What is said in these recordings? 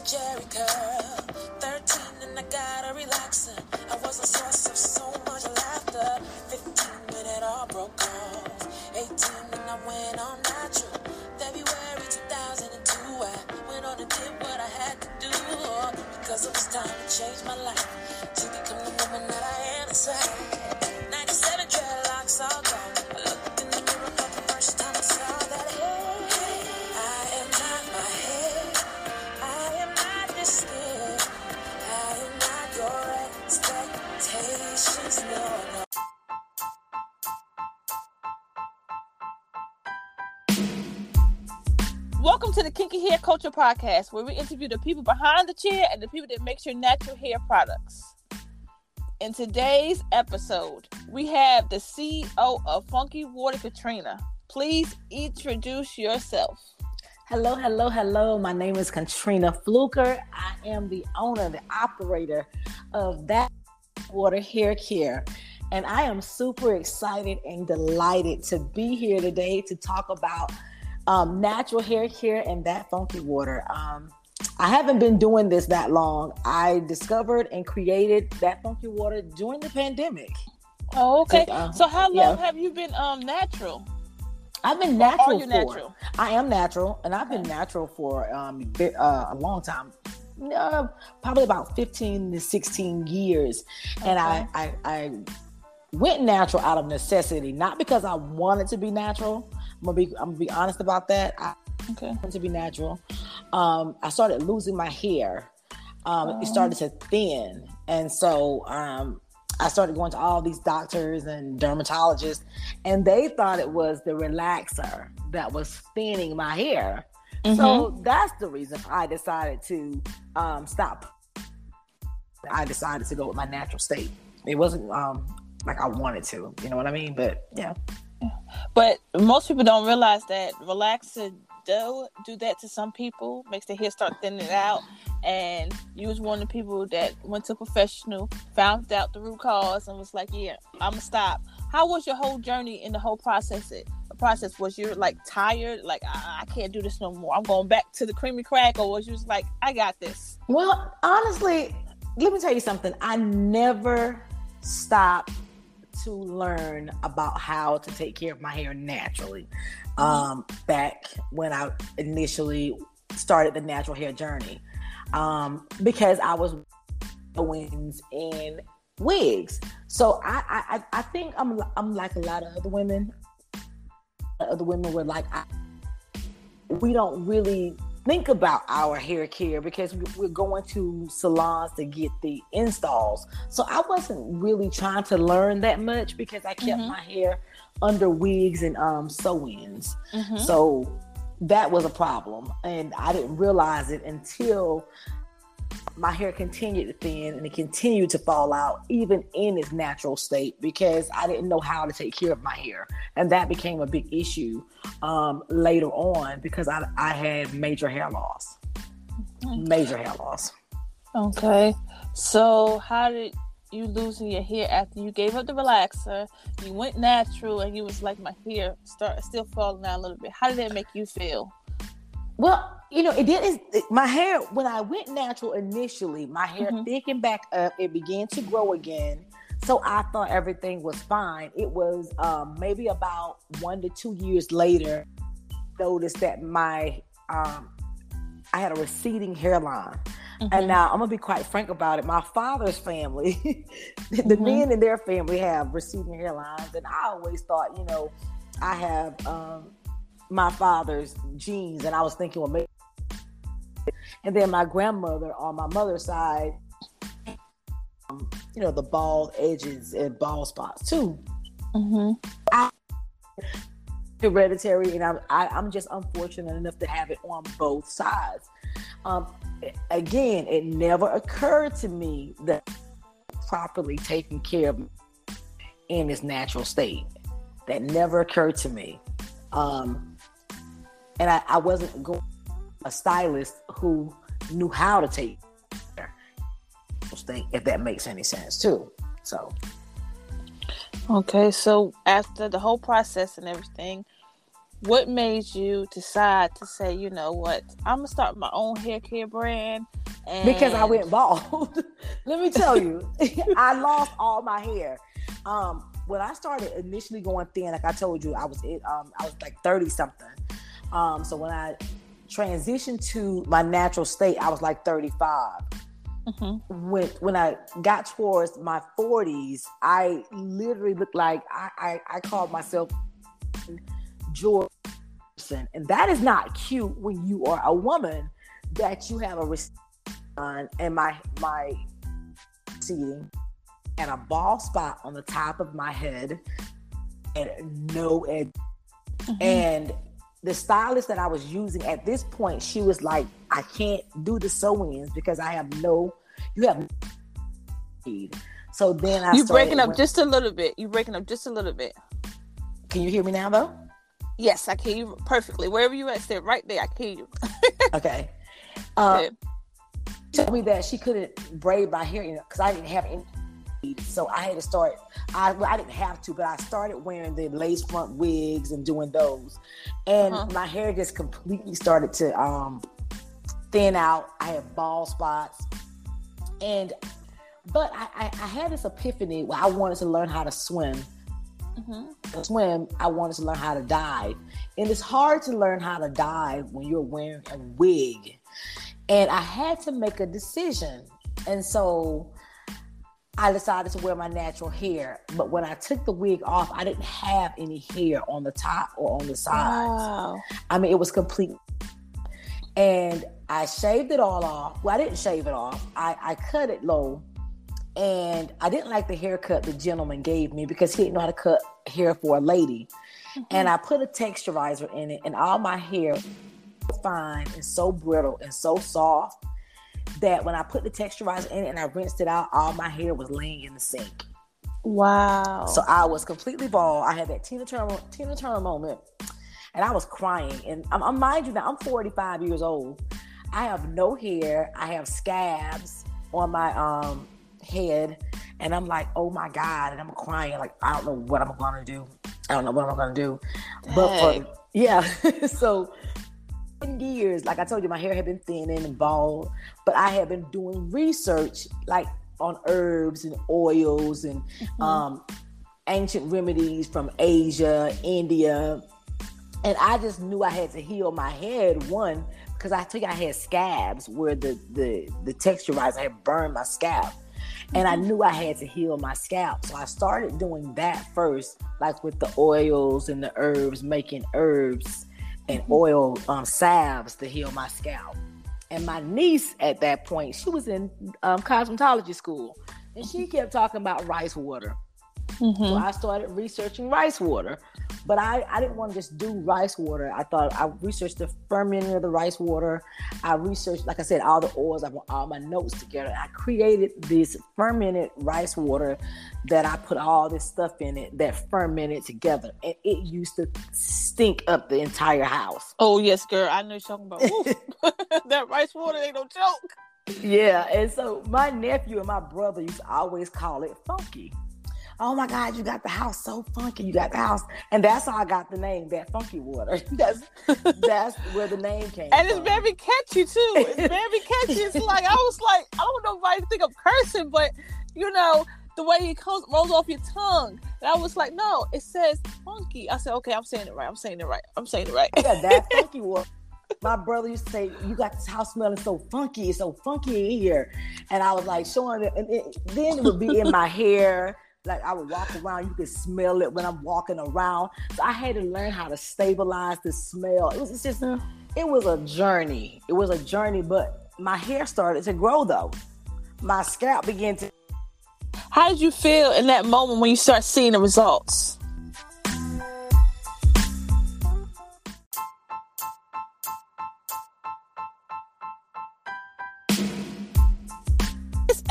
a Jerry curl. 13 and I got a relaxer. I was a source of so much laughter. 15 when it all broke off. 18 and I went all natural. February 2002, I went on and did what I had to do. Because it was time to change my life. To become the woman that I am inside. 97 dreadlocks all gone. Welcome to the Kinky Hair Culture Podcast, where we interview the people behind the chair and the people that makes your natural hair products. In today's episode, we have the CEO of Funky Water, Katrina. Please introduce yourself. Hello. My name is Katrina Fluker. I am the owner, the operator of that Water Hair Care. And I am super excited and delighted to be here today to talk about natural hair care and that Funky Water. I haven't been doing this that long. I discovered and created that Funky Water during the pandemic. Oh, okay. So how long have you been natural? I've been natural. Natural? I am natural, and I've been natural for a long time. Probably about 15 to 16 years. And I went natural out of necessity, not because I wanted to be natural. I'm gonna be honest about that. I wanted to be natural. I started losing my hair. It started to thin. And so I started going to all these doctors and dermatologists, and they thought it was the relaxer that was thinning my hair. Mm-hmm. So that's the reason I decided to stop. I decided to go with my natural state. It wasn't like I wanted to, you know what I mean? But yeah. But most people don't realize that relaxer do that to some people, makes their hair start thinning out. And you was one of the people that went to a professional, found out the root cause, and was like, yeah, I'm gonna stop. How was your whole journey in the whole process? Was you like tired, like I can't do this no more, I'm going back to the creamy crack, or was you just like, I got this? Well, honestly, let me tell you something. I never stopped to learn about how to take care of my hair naturally. Back when I initially started the natural hair journey, because I was in wigs, so I think I'm like a lot of other women. Other women were like, we don't really think about our hair care because we're going to salons to get the installs. So I wasn't really trying to learn that much because I kept my hair under wigs and sew-ins. Mm-hmm. So that was a problem, and I didn't realize it until my hair continued to thin and it continued to fall out, even in its natural state, because I didn't know how to take care of my hair. And that became a big issue later on, because I had major hair loss. Okay. So how did you lose your hair after you gave up the relaxer, you went natural, and you was like, my hair still falling out a little bit? How did that make you feel? Well, you know, my hair, when I went natural initially, my hair thickened back up. It began to grow again. So I thought everything was fine. It was maybe about 1 to 2 years later, I noticed that my, I had a receding hairline. Mm-hmm. And now I'm going to be quite frank about it. My father's family, the men in their family have receding hairlines. And I always thought, you know, I have my father's genes. And I was thinking, well, maybe. And then my grandmother on my mother's side, you know, the bald edges and bald spots too. Hereditary, and I'm just unfortunate enough to have it on both sides. Again, it never occurred to me that properly taking care of me in its natural state. That never occurred to me. And I wasn't going a stylist who knew how to take care, if that makes any sense too. So okay, so after the whole process and everything, what made you decide to say, you know what, I'm going to start my own hair care brand? And... Because I went bald. Let me tell you, I lost all my hair. When I started initially going thin, like I told you, I was like 30-something. So when I transitioned to my natural state, I was like 35. Mm-hmm. When I got towards my 40s, I literally looked like I called myself George Person, and that is not cute when you are a woman that you have a on, and my seating and a bald spot on the top of my head and no edge. Mm-hmm. And the stylist that I was using at this point, she was like, I can't do the sew-ins because I have no, you have no. So then I You're breaking up just a little bit. Can you hear me now, though? Yes, I can hear you perfectly. Wherever you at, sit right there, I can hear you. Okay. Told me that she couldn't braid my hair, you know, because I didn't have any. So I had to start, I didn't have to, but I started wearing the lace front wigs and doing those. And my hair just completely started to thin out. I had bald spots. But I had this epiphany where I wanted to learn how to swim. Mm-hmm. I wanted to learn how to dive. And it's hard to learn how to dive when you're wearing a wig. And I had to make a decision. And so I decided to wear my natural hair, but when I took the wig off, I didn't have any hair on the top or on the sides. Wow. I mean, it was complete. And I shaved it all off. Well, I didn't shave it off. I cut it low, and I didn't like the haircut the gentleman gave me because he didn't know how to cut hair for a lady. Mm-hmm. And I put a texturizer in it, and all my hair was fine and so brittle and so soft that when I put the texturizer in it and I rinsed it out, all my hair was laying in the sink. Wow. So I was completely bald. I had that Tina Turner moment, and I was crying. And I'm mind you now, I'm 45 years old. I have no hair. I have scabs on my head, and I'm like, oh my God, and I'm crying. Like, I don't know what I'm gonna do. Dang. So 10 years, like I told you, my hair had been thinning and bald, but I had been doing research like on herbs and oils and ancient remedies from Asia, India, and I just knew I had to heal my head, one, because I think I had scabs where the texturizer had burned my scalp, and I knew I had to heal my scalp, so I started doing that first, like with the oils and the herbs, making herbs and oil salves to heal my scalp. And my niece at that point, she was in cosmetology school, and she kept talking about rice water. Mm-hmm. So I started researching rice water, but I didn't want to just do rice water. I thought I researched the fermenting of the rice water. I researched, like I said, all the oils. I put all my notes together. I created this fermented rice water that I put all this stuff in it that fermented together, and it used to stink up the entire house. Oh yes, girl, I know you're talking about that rice water. Ain't no joke. Yeah, and so my nephew and my brother used to always call it funky. Oh my God, you got the house so funky. You got the house. And that's how I got the name, that Funky Water. That's where the name came from. And it's very catchy too. It's very catchy. It's like, I was like, I don't know if I think of cursing, but you know, the way it comes, rolls off your tongue. And I was like, no, it says funky. I said, okay, I'm saying it right. Yeah, that Funky Water. My brother used to say, you got this house smelling so funky. It's so funky in here. And I was like showing it. And then it would be in my hair. Like I would walk around, you could smell it when I'm walking around. So I had to learn how to stabilize the smell. It was a journey. It was a journey, but my hair started to grow though. My scalp began to. How did you feel in that moment when you start seeing the results?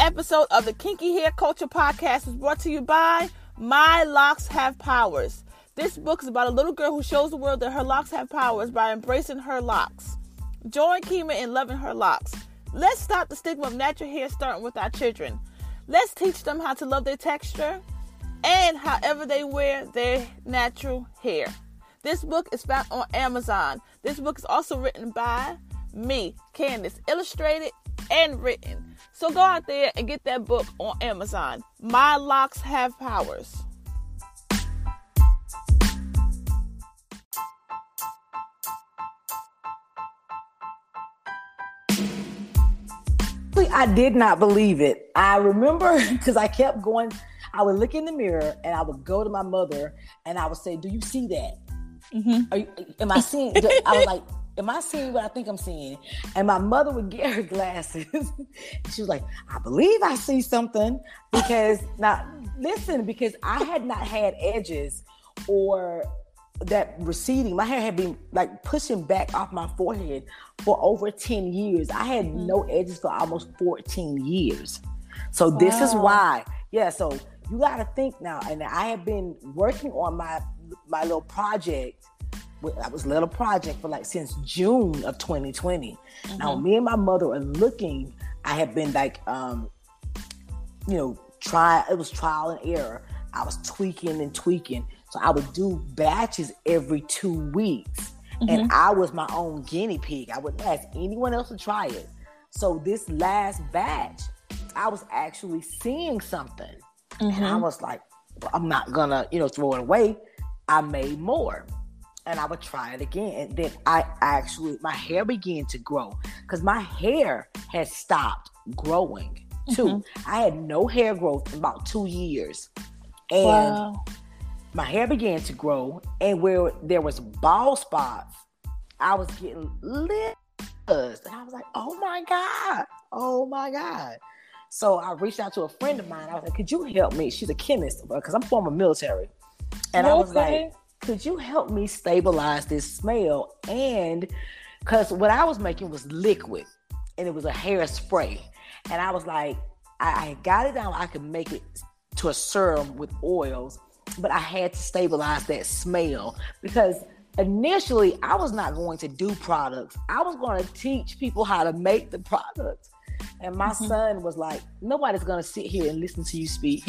Episode of the Kinky Hair Culture Podcast is brought to you by My Locks Have Powers. This book is about a little girl who shows the world that her locks have powers by embracing her locks. Join Kima in loving her locks. Let's stop the stigma of natural hair starting with our children. Let's teach them how to love their texture and however they wear their natural hair. This book is found on Amazon. This book is also written by me, Candace, illustrated and written. So go out there and get that book on Amazon. My Locks Have Powers. I did not believe it. I remember because I kept going. I would look in the mirror and I would go to my mother and I would say, "Do you see that? Mm-hmm. Am I seeing?" I was like, "Am I seeing what I think I'm seeing?" And my mother would get her glasses. She was like, "I believe I see something," because now listen, because I had not had edges or that receding. My hair had been like pushing back off my forehead for over 10 years. I had no edges for almost 14 years. So this is why. Yeah, so you got to think now. And I have been working on my little project. I was little project for like since June of 2020. Mm-hmm. Now me and my mother are looking. I have been like, it was trial and error. I was tweaking. So I would do batches every 2 weeks. Mm-hmm. And I was my own guinea pig. I wouldn't ask anyone else to try it. So this last batch, I was actually seeing something. Mm-hmm. And I was like, well, I'm not going to, throw it away. I made more. And I would try it again. And then my hair began to grow. Because my hair had stopped growing, too. Mm-hmm. I had no hair growth in about 2 years. And wow. My hair began to grow, and where there was bald spots, I was getting lit. And I was like, oh my God. So I reached out to a friend of mine. I was like, could you help me? She's a chemist, because I'm former military. And okay. I was like, could you help me stabilize this smell? And because what I was making was liquid, and it was a hairspray. And I was like, I got it down. I could make it to a serum with oils. But I had to stabilize that smell, because initially I was not going to do products. I was going to teach people how to make the products. And my son was like, nobody's going to sit here and listen to you speak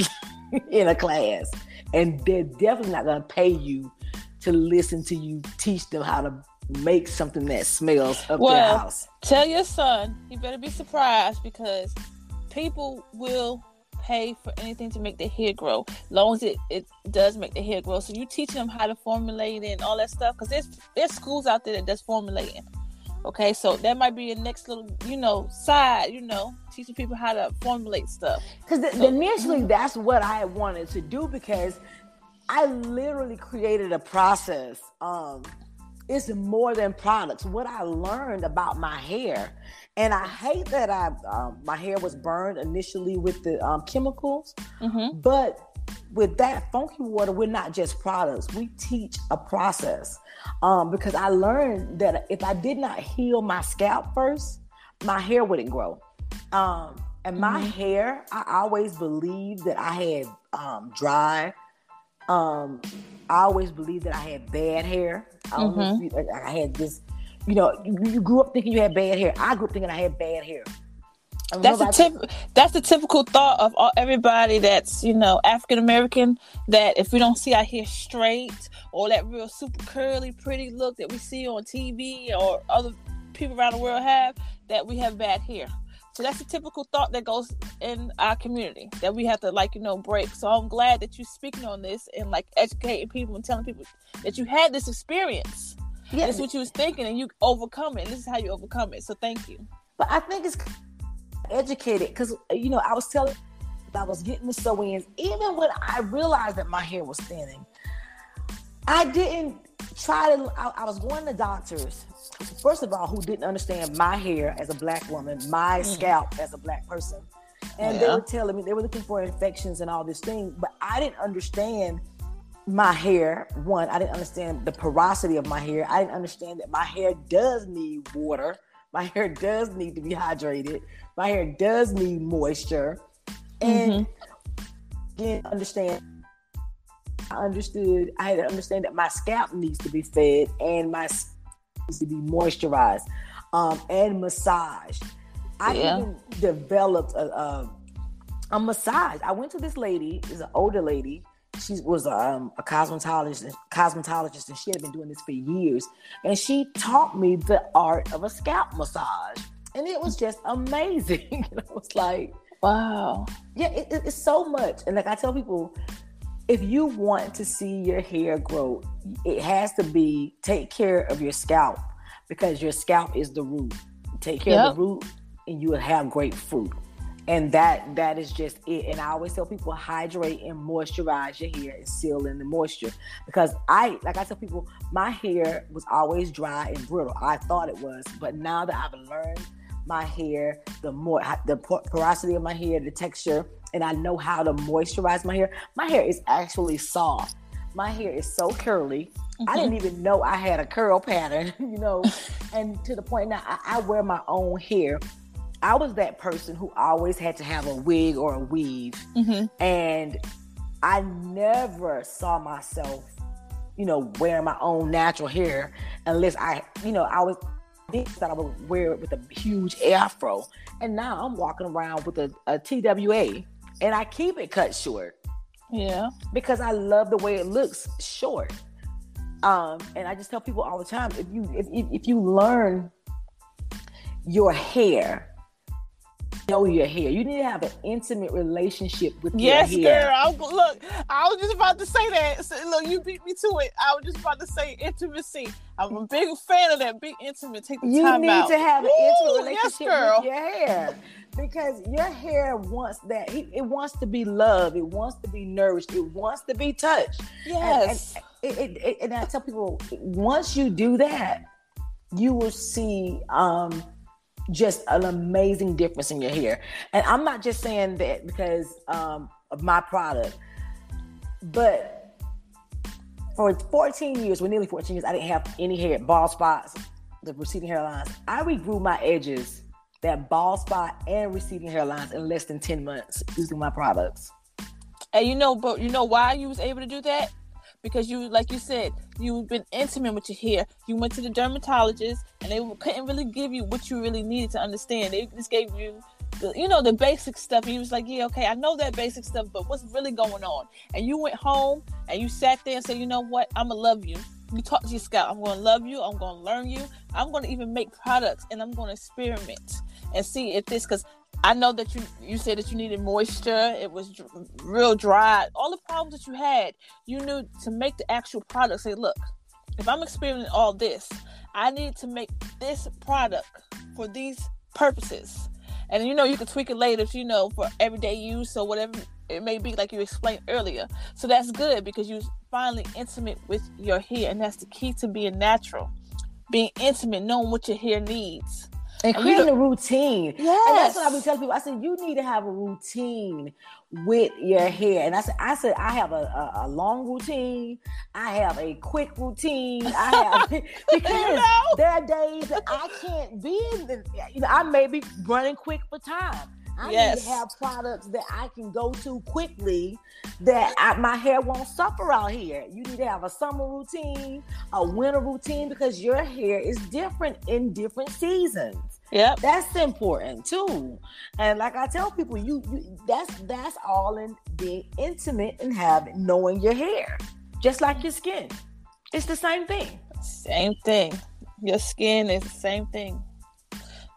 in a class. And they're definitely not going to pay you to listen to you teach them how to make something that smells of their house. Tell your son, he better be surprised, because people will pay for anything to make their hair grow, as long as it does make their hair grow. So you teaching them how to formulate it and all that stuff, because there's schools out there that does formulating. Okay, so that might be your next little, side, teaching people how to formulate stuff. Because initially, that's what I wanted to do, because I literally created a process. It's more than products. What I learned about my hair. And I hate that my hair was burned initially with the chemicals, but with that Funky Water, we're not just products. We teach a process, because I learned that if I did not heal my scalp first, my hair wouldn't grow. And my hair, I always believed that I had dry. I always believed that I had bad hair. I had this. You grew up thinking you had bad hair. I grew up thinking I had bad hair. That's the typical thought of everybody that's, African American, that if we don't see our hair straight or that real super curly, pretty look that we see on TV or other people around the world have, that we have bad hair. So that's the typical thought that goes in our community, that we have to break. So I'm glad that you're speaking on this and educating people and telling people that you had this experience. Yeah. That's what you was thinking, and you overcome it. And this is how you overcome it. So thank you. But I think it's educated, because I was telling that I was getting the sew-ins. Even when I realized that my hair was thinning, I didn't try to. I was going to doctors, first of all, who didn't understand my hair as a black woman, my scalp as a black person, and they were telling me they were looking for infections and all this thing. But I didn't understand. My hair, one, I didn't understand the porosity of my hair. I didn't understand that my hair does need water. My hair does need to be hydrated. My hair does need moisture. And again, I had to understand that my scalp needs to be fed, and my scalp needs to be moisturized and massaged. I even developed a massage. I went to this lady, is an older lady. She was a cosmetologist, and she had been doing this for years. And she taught me the art of a scalp massage. And it was just amazing. And I was like, wow. Yeah, it's so much. And like I tell people, if you want to see your hair grow, it has to be take care of your scalp, because your scalp is the root. Take care of the root and you will have great fruit. And that is just it. And I always tell people, hydrate and moisturize your hair and seal in the moisture. Because I tell people, my hair was always dry and brittle. I thought it was. But now that I've learned my hair, the porosity of my hair, the texture, and I know how to moisturize my hair is actually soft. My hair is so curly. Mm-hmm. I didn't even know I had a curl pattern, and to the point now I wear my own hair. I was that person who always had to have a wig or a weave. Mm-hmm. And I never saw myself, wearing my own natural hair unless I thought I would wear it with a huge afro. And now I'm walking around with a TWA, and I keep it cut short. Yeah. Because I love the way it looks short. And I just tell people all the time, if you learn your hair, know your hair. You need to have an intimate relationship with your hair. Yes, girl. I was just about to say that. So, look, you beat me to it. I was just about to say intimacy. I'm a big fan of that. Be intimate. Take the time out. You need to have an intimate relationship with your hair, because your hair wants that. It wants to be loved. It wants to be nourished. It wants to be touched. Yes. And I tell people, once you do that, you will see just an amazing difference in your hair. And I'm not just saying that because of my product, but for 14 years, nearly 14 years, I didn't have any hair, bald spots, the receding hairlines. I regrew my edges, that bald spot and receding hairlines, in less than 10 months using my products. And but you know why you was able to do that? Because you, like you said, you've been intimate with your hair. You went to the dermatologist, and they couldn't really give you what you really needed to understand. They just gave you, the basic stuff. And you was like, yeah, okay, I know that basic stuff, but what's really going on? And you went home, and you sat there and said, you know what? I'm going to love you. You talk to your scalp. I'm going to love you. I'm going to learn you. I'm going to even make products, and I'm going to experiment and see if this, because I know that you said that you needed moisture. It was real dry. All the problems that you had, you knew to make the actual product. Say, look, if I'm experimenting all this, I need to make this product for these purposes. And, you can tweak it later, for everyday use or whatever it may be, like you explained earlier. So that's good, because you're finally intimate with your hair. And that's the key to being natural. Being intimate, knowing what your hair needs. And creating a routine. Yes. And that's what I be telling people. I said, you need to have a routine with your hair. And I said, I have a long routine. I have a quick routine. Because there are days that I can't be in the, I may be running quick for time. I need to have products that I can go to quickly, that my hair won't suffer out here. You need to have a summer routine, a winter routine, because your hair is different in different seasons. Yep. That's important too. And like I tell people, you that's all in being intimate and knowing your hair. Just like your skin. It's the same thing. Same thing. Your skin is the same thing.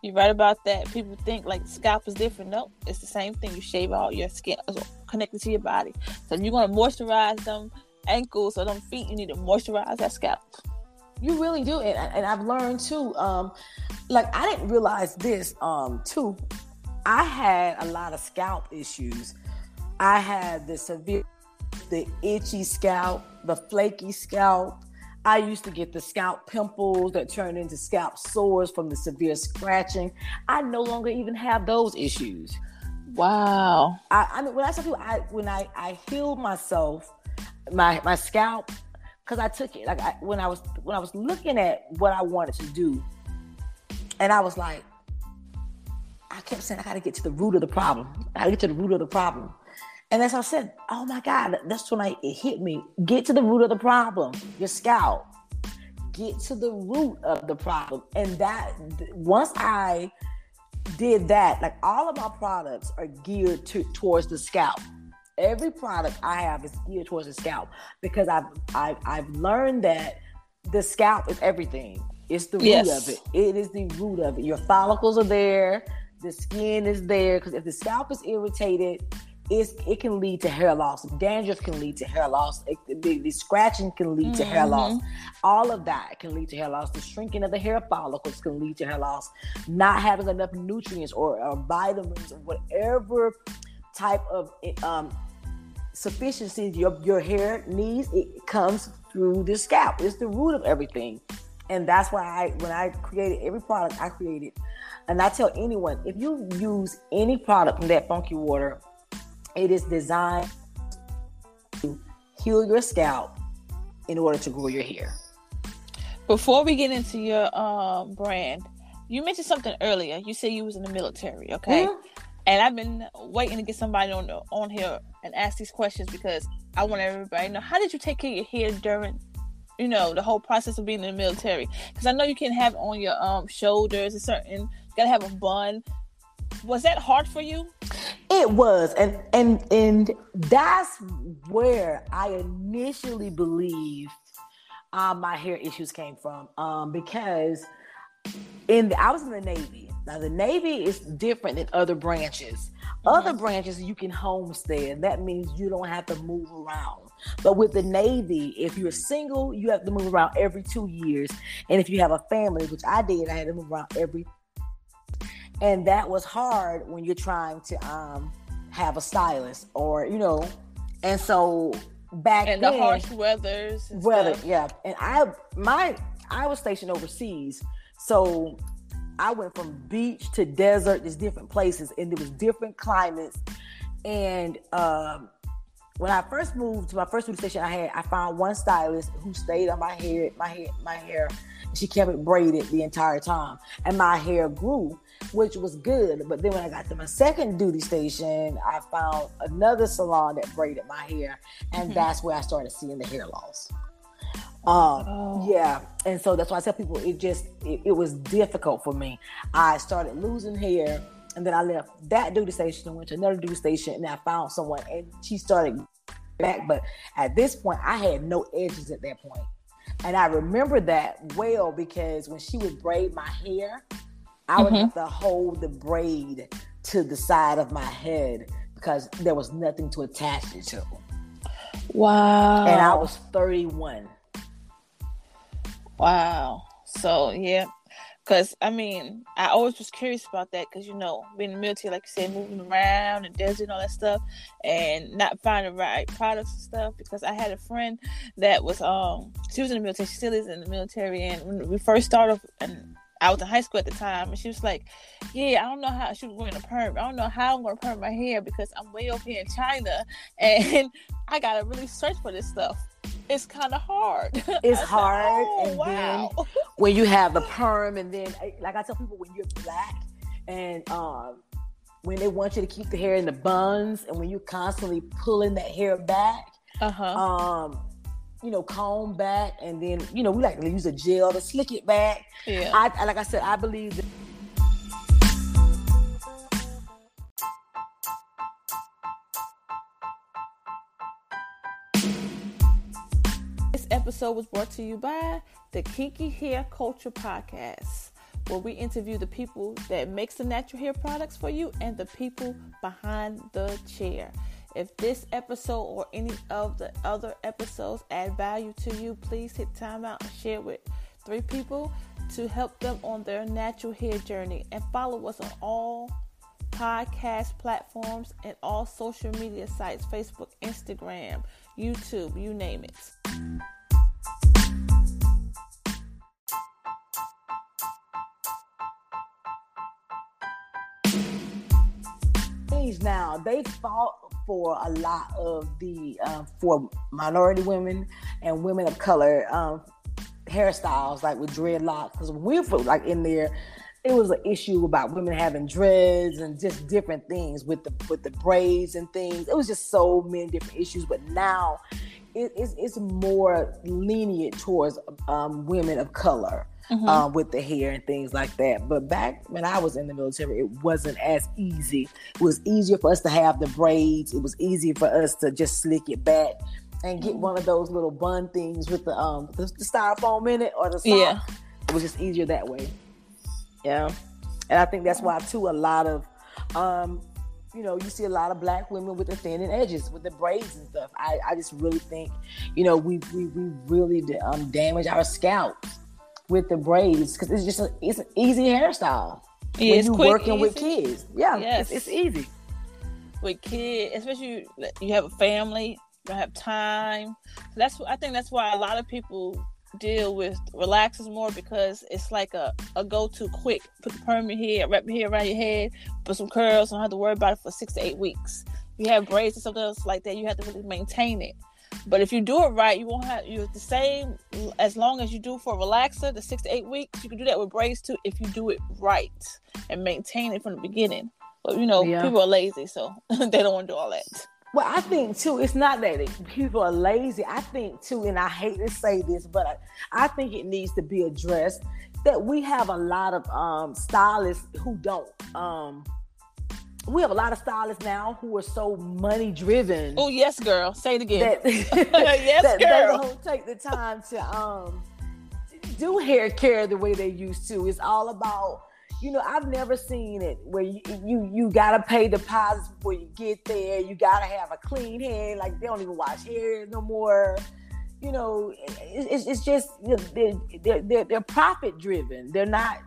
You're right about that. People think like the scalp is different. No, it's the same thing. You shave all your skin connected to your body. So you're going to moisturize them ankles or them feet. You need to moisturize that scalp. You really do. And I've learned too, I didn't realize this too. I had a lot of scalp issues. I had the itchy scalp, the flaky scalp. I used to get the scalp pimples that turned into scalp sores from the severe scratching. I no longer even have those issues. Wow. When I tell people, when I healed myself, my scalp, because I took it when I was looking at what I wanted to do, and I was like, I kept saying, I got to get to the root of the problem. I got to get to the root of the problem. And as I said, oh my God, that's when it hit me. Get to the root of the problem, your scalp. Get to the root of the problem. And that, once I did that, all of my products are geared towards the scalp. Every product I have is geared towards the scalp, because I've learned that the scalp is everything. It's the root of it. It is the root of it. Your follicles are there. The skin is there. Because if the scalp is irritated, it can lead to hair loss. Dandruff can lead to hair loss. The scratching can lead to hair loss. All of that can lead to hair loss. The shrinking of the hair follicles can lead to hair loss. Not having enough nutrients or vitamins or whatever type of sufficiency your hair needs, it comes through the scalp. It's the root of everything. And that's why when I created every product I created, and I tell anyone, if you use any product from that Funky Water, it is designed to heal your scalp in order to grow your hair. Before we get into your brand, you mentioned something earlier. You said you was in the military, okay? Mm-hmm. And I've been waiting to get somebody on here and ask these questions, because I want everybody to know, how did you take care of your hair during, you know, the whole process of being in the military? Because I know you can't have it on your shoulders, you gotta have a bun. Was that hard for you? It was, and that's where I initially believed my hair issues came from, because I was in the Navy. Now, the Navy is different than other branches. Other branches, you can homestead. That means you don't have to move around. But with the Navy, if you're single, you have to move around every 2 years. And if you have a family, which I did, I had to move around every. And that was hard when you're trying to have a stylist or, you know. And so back then. And the harsh weathers. Yeah. And I was stationed overseas. So I went from beach to desert, just different places, and there was different climates. And when I first moved to my first beauty station, I found one stylist who stayed on my hair. She kept it braided the entire time, and my hair grew, which was good. But then when I got to my second duty station, I found another salon that braided my hair, and that's where I started seeing the hair loss. Yeah, and so that's why I tell people it was difficult for me. I started losing hair, and then I left that duty station and went to another duty station, and I found someone, and she started back. But at this point, I had no edges at that point, and I remember that well, because when she would braid my hair, I would have to hold the braid to the side of my head because there was nothing to attach it to. Wow! And I was 31. Wow. So, yeah. Because, I mean, I always was curious about that because, you know, being in the military, like you said, moving around and desert and all that stuff and not finding the right products and stuff, because I had a friend that was, she was in the military, she still is in the military, and when we first started, and I was in high school at the time, and she was like, yeah, I don't know how she was wearing a perm. I don't know how I'm going to perm my hair because I'm way over here in China and I got to really search for this stuff. It's kind of hard. It's hard. Oh, and wow. Then when you have the perm, and then, like I tell people, when you're black and when they want you to keep the hair in the buns, and when you're constantly pulling that hair back, you know, comb back, and then, you know, we like to use a gel to slick it back. Yeah. Like I said, I believe that. Episode was brought to you by the Kinky Hair Culture Podcast, where we interview the people that makes the natural hair products for you and the people behind the chair. If this episode or any of the other episodes add value to you, please hit timeout and share with 3 people to help them on their natural hair journey, and follow us on all podcast platforms and all social media sites, Facebook, Instagram, YouTube, you name it. Now, they fought for a lot of the for minority women and women of color hairstyles, like with dreadlocks, because we were like in there, it was an issue about women having dreads and just different things with the braids and things. It was just so many different issues, but now it's more lenient towards women of color. with the hair and things like that. But back when I was in the military, it wasn't as easy. It was easier for us to have the braids. It was easier for us to just slick it back and get one of those little bun things with the styrofoam in it or the sock. Yeah. It was just easier that way. Yeah. And I think that's why, too, a lot of, you see a lot of black women with the thinning edges, with the braids and stuff. I just really think, we really damage our scalps with the braids because it's just it's an easy hairstyle. Yeah, when you're working with kids. Yeah, yes. It's easy. With kids, especially you have a family, don't have time. So I think that's why a lot of people deal with relaxers more, because it's like a go-to quick. Put the perm in here, wrap your hair around your head, put some curls, don't have to worry about it for 6 to 8 weeks. If you have braids or something else like that, you have to really maintain it. But if you do it right, you won't have the same, as long as you do for a relaxer, the 6 to 8 weeks. You can do that with braids too if you do it right and maintain it from the beginning. But people are lazy, so they don't want to do all that. Well, I think, too, it's not that people are lazy. I think, too, and I hate to say this, but I think it needs to be addressed that we have a lot of stylists who don't. We have a lot of stylists now who are so money-driven. Oh, yes, girl. Say it again. Yes, that girl. They don't take the time to do hair care the way they used to. It's all about... I've never seen it where you gotta pay deposits before you get there. You gotta have a clean hair. Like, they don't even wash hair no more. It's just they're profit driven. They're not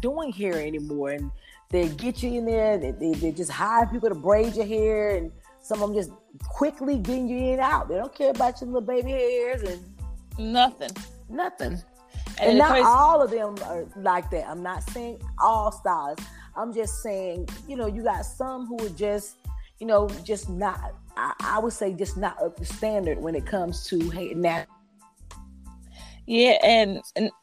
doing hair anymore, and they get you in there. They just hire people to braid your hair, and some of them just quickly getting you in and out. They don't care about your little baby hairs and nothing. And not all of them are like that. I'm not saying all stylists. I'm just saying, you got some who are just, just not, I would say just not up to standard when it comes to hating that. Yeah, and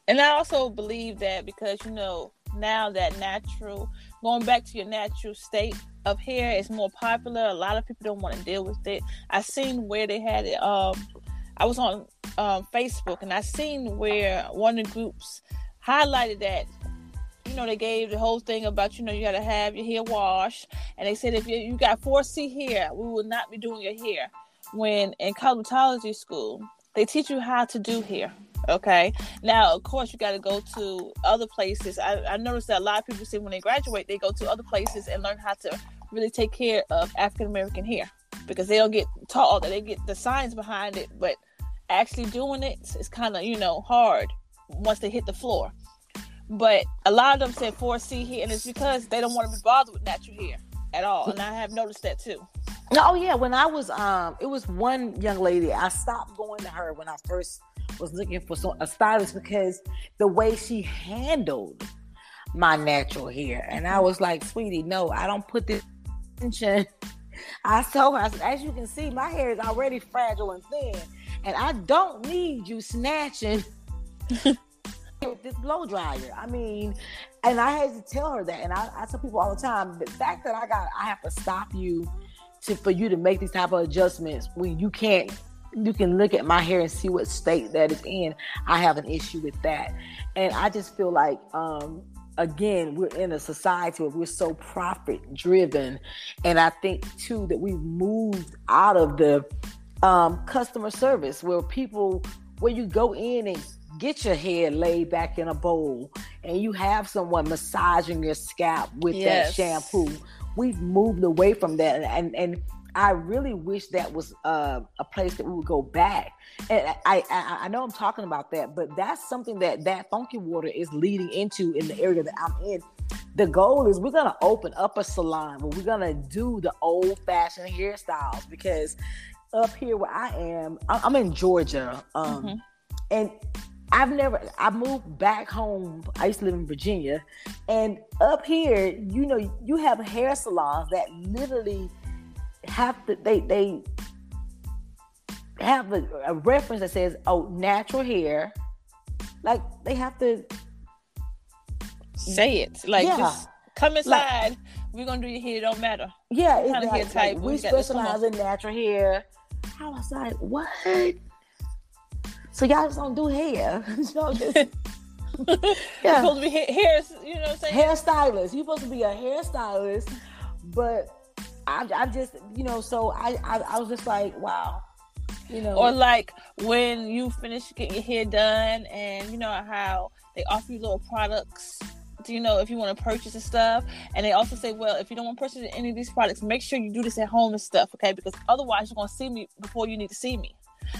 I also believe that because, now that natural, going back to your natural state of hair is more popular. A lot of people don't want to deal with it. I seen where they had it, I was on Facebook, and I seen where one of the groups highlighted that, they gave the whole thing about, you got to have your hair washed. And they said, if you got 4C hair, we will not be doing your hair. When in cosmetology school, they teach you how to do hair. Okay. Now, of course, you got to go to other places. I noticed that a lot of people say when they graduate, they go to other places and learn how to really take care of African-American hair, because they don't get taught that. They get the science behind it, but actually doing it is kind of, hard once they hit the floor. But a lot of them said 4C hair, and it's because they don't want to be bothered with natural hair at all. And I have noticed that too. Oh yeah, when I was it was one young lady, I stopped going to her when I first was looking for a stylist because the way she handled my natural hair, and I was like, sweetie, no, I don't put this attention. I told her, I said, as you can see, my hair is already fragile and thin, and I don't need you snatching with this blow dryer. I mean, and I had to tell her that, and I tell people all the time, the fact that I have to stop you for you to make these type of adjustments when you can't. You can look at my hair and see what state that is in. I have an issue with that, and I just feel like. Again, we're in a society where we're so profit driven. And I think too that we've moved out of the customer service where you go in and get your hair laid back in a bowl and you have someone massaging your scalp with that shampoo. We've moved away from that. And I really wish that was a place that we would go back. And I know I'm talking about that, but that's something that Funky Water is leading into in the area that I'm in. The goal is we're going to open up a salon where we're going to do the old-fashioned hairstyles, because up here where I am, I'm in Georgia, and I moved back home. I used to live in Virginia, and up here, you have hair salons that literally... they have a reference that says, oh, natural hair. Like, they have to say it. Like, just come inside. Like, we're going to do your hair. It don't matter. Yeah. It's kind of hair type. We specialize in natural hair. I was like, what? So y'all just don't do hair. You're supposed to be hair, you know what I'm saying? Hairstylist. You're supposed to be a hairstylist, but I just, you know, so I was just like, wow. You know. Or like when you finish getting your hair done and you know how they offer you little products, you know, if you want to purchase and stuff, and they also say, well, if you don't want to purchase any of these products, make sure you do this at home and stuff, okay, because otherwise you're going to see me before you need to see me,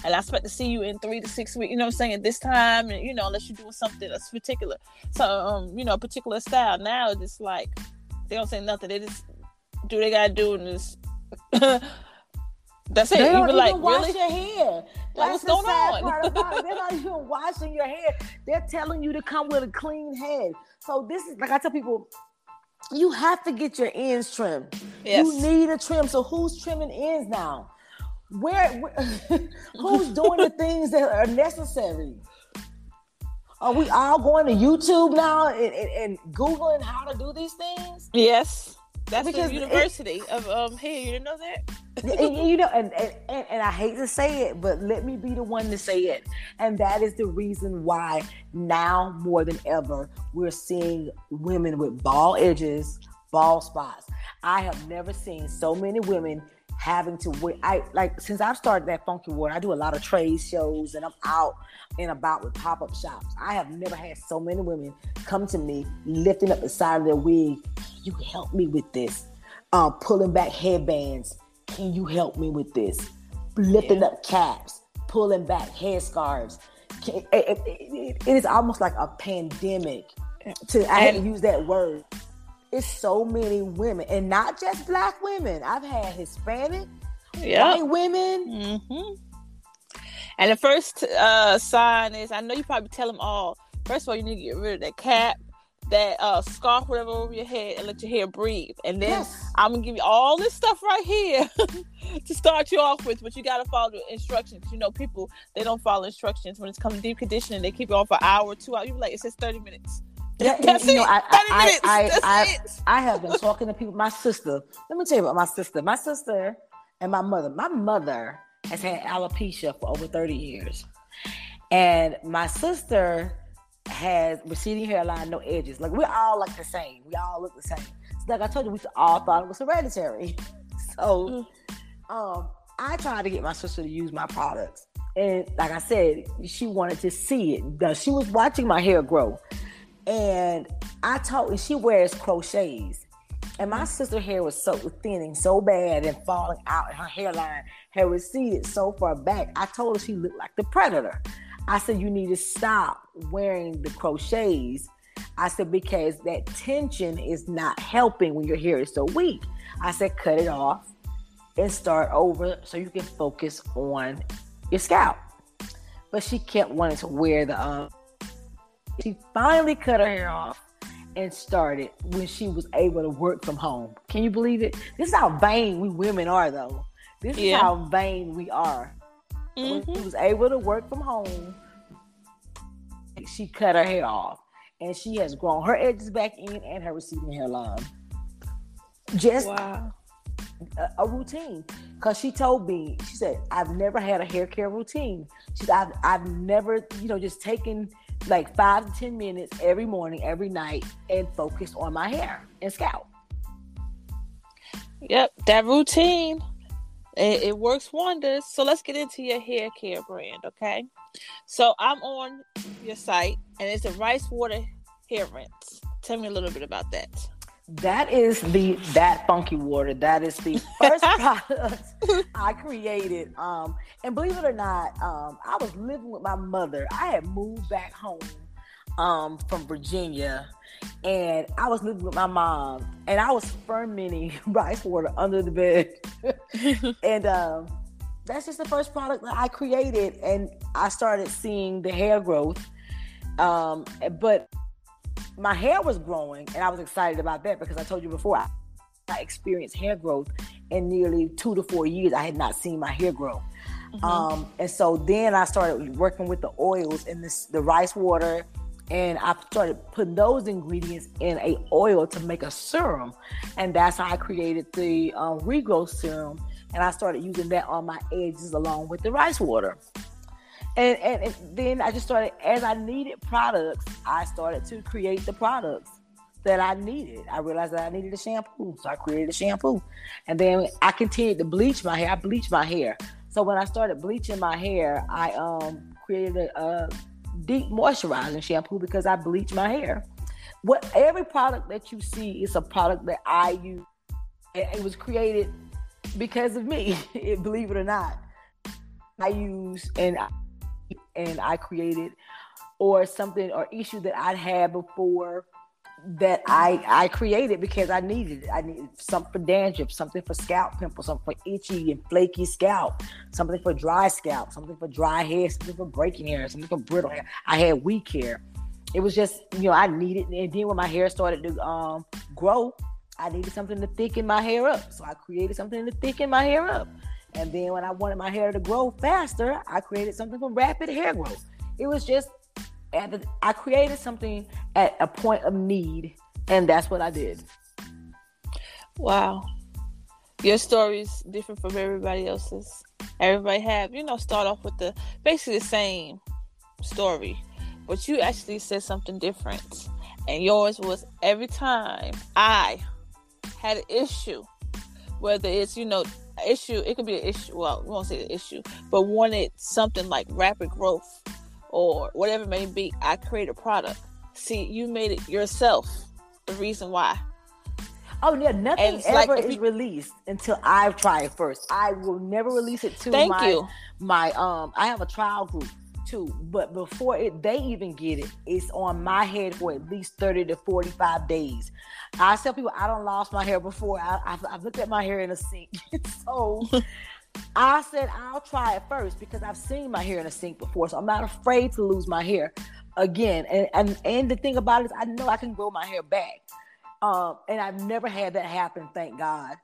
and I expect to see you in 3 to 6 weeks, you know what I'm saying, at this time, and you know, unless you're doing something that's particular, so you know, particular style. Now it's just like they don't say nothing, they just do what they gotta do and just that's it. They don't even like, wash your hair. Like, what's going on? They're not even washing your hair. They're telling you to come with a clean head. So this is, like I tell people, you have to get your ends trimmed. Yes. You need a trim. So who's trimming ends now? Who's doing the things that are necessary? Are we all going to YouTube now and Googling how to do these things? Yes. That's because the University of hair. You didn't know that? And, you know, and I hate to say it, but let me be the one to say it. And that is the reason why now more than ever we're seeing women with bald edges, bald spots. I have never seen so many women having to wear. Since I've started that Funky Water, I do a lot of trade shows and I'm out and about with pop-up shops. I have never had so many women come to me lifting up the side of their wig. You help me with this. Pulling back headbands. Can you help me with this? Lifting up caps. Pulling back headscarves. It is almost like a pandemic. I had to use that word. It's so many women. And not just black women. I've had Hispanic, white women. Mm-hmm. And the first sign is, I know you probably tell them all, first of all, you need to get rid of that cap, that scarf, whatever, over your head, and let your hair breathe. And then I'm gonna give you all this stuff right here to start you off with, but you gotta follow the instructions. You know, people, they don't follow instructions when it's coming to deep conditioning. They keep it on for an hour, 2 hours. You be like, it says 30 minutes. That's it. 30 minutes. That's it. I have been talking to people. My sister. Let me tell you about my sister. My sister and my mother. My mother has had alopecia for over 30 years, and my sister has receding hairline, no edges. Like, we're all like the same. We all look the same. So like I told you, we all thought it was hereditary. So I tried to get my sister to use my products. And like I said, she wanted to see it. She was watching my hair grow. And I told her, she wears crochets. And my sister's hair was so thinning so bad and falling out, and her hairline had receded so far back. I told her she looked like the Predator. I said, you need to stop wearing the crochets. I said, because that tension is not helping when your hair is so weak. I said, cut it off and start over so you can focus on your scalp. But she kept wanting to wear the, she finally cut her hair off and started when she was able to work from home. Can you believe it? This is how vain we women are, though. This is how vain we are. Mm-hmm. When she was able to work from home, she cut her hair off, and she has grown her edges back in and her receding hairline. Just a routine, because she told me, she said, I've never had a hair care routine. She said, I've never, you know, just taken like 5 to 10 minutes every morning, every night, and focused on my hair and scalp. Yep, that routine. It works wonders. So let's get into your hair care brand, okay? So I'm on your site, and it's a rice water hair rinse. Tell me a little bit about that. That is that Funky Water. That is the first product I created. And believe it or not, I was living with my mother. I had moved back home from Virginia, and I was living with my mom, and I was fermenting rice water under the bed. And that's just the first product that I created, and I started seeing the hair growth. But my hair was growing, and I was excited about that because I told you before, I experienced hair growth in nearly 2 to 4 years. I had not seen my hair grow. Mm-hmm. And so then I started working with the oils in the rice water, and I started putting those ingredients in a oil to make a serum. And that's how I created the regrowth serum. And I started using that on my edges along with the rice water. And then I just started, as I needed products, I started to create the products that I needed. I realized that I needed a shampoo, so I created a shampoo. And then I continued to bleach my hair. I bleached my hair. So when I started bleaching my hair, I created a deep moisturizing shampoo because I bleached my hair. What every product that you see is a product that I use. It was created because of me, believe it or not. I use and I created or something or issue that I'd had before that I created because I needed it. I needed something for dandruff, something for scalp pimples, something for itchy and flaky scalp, something for dry scalp, something for dry hair, something for breaking hair, something for brittle hair. I had weak hair. It was just, I needed, and then when my hair started to grow, I needed something to thicken my hair up. So I created something to thicken my hair up. And then when I wanted my hair to grow faster, I created something for rapid hair growth. It was just, I created something at a point of need, and that's what I did. Wow. Your story is different from everybody else's. Everybody have, start off with basically the same story, but you actually said something different. And yours was, every time I had an issue, whether it's, it could be an issue, well, we won't say the issue, but wanted something like rapid growth or whatever it may be, I create a product. See, you made it yourself, the reason why. Oh, yeah, nothing ever is released until I've tried it first. I will never release it to my I have a trial group too, but before they even get it, it's on my head for at least 30 to 45 days. I tell people I done lost my hair before. I've looked at my hair in a sink. So I said I'll try it first because I've seen my hair in a sink before. So I'm not afraid to lose my hair again. And the thing about it is I know I can grow my hair back. And I've never had that happen, thank God,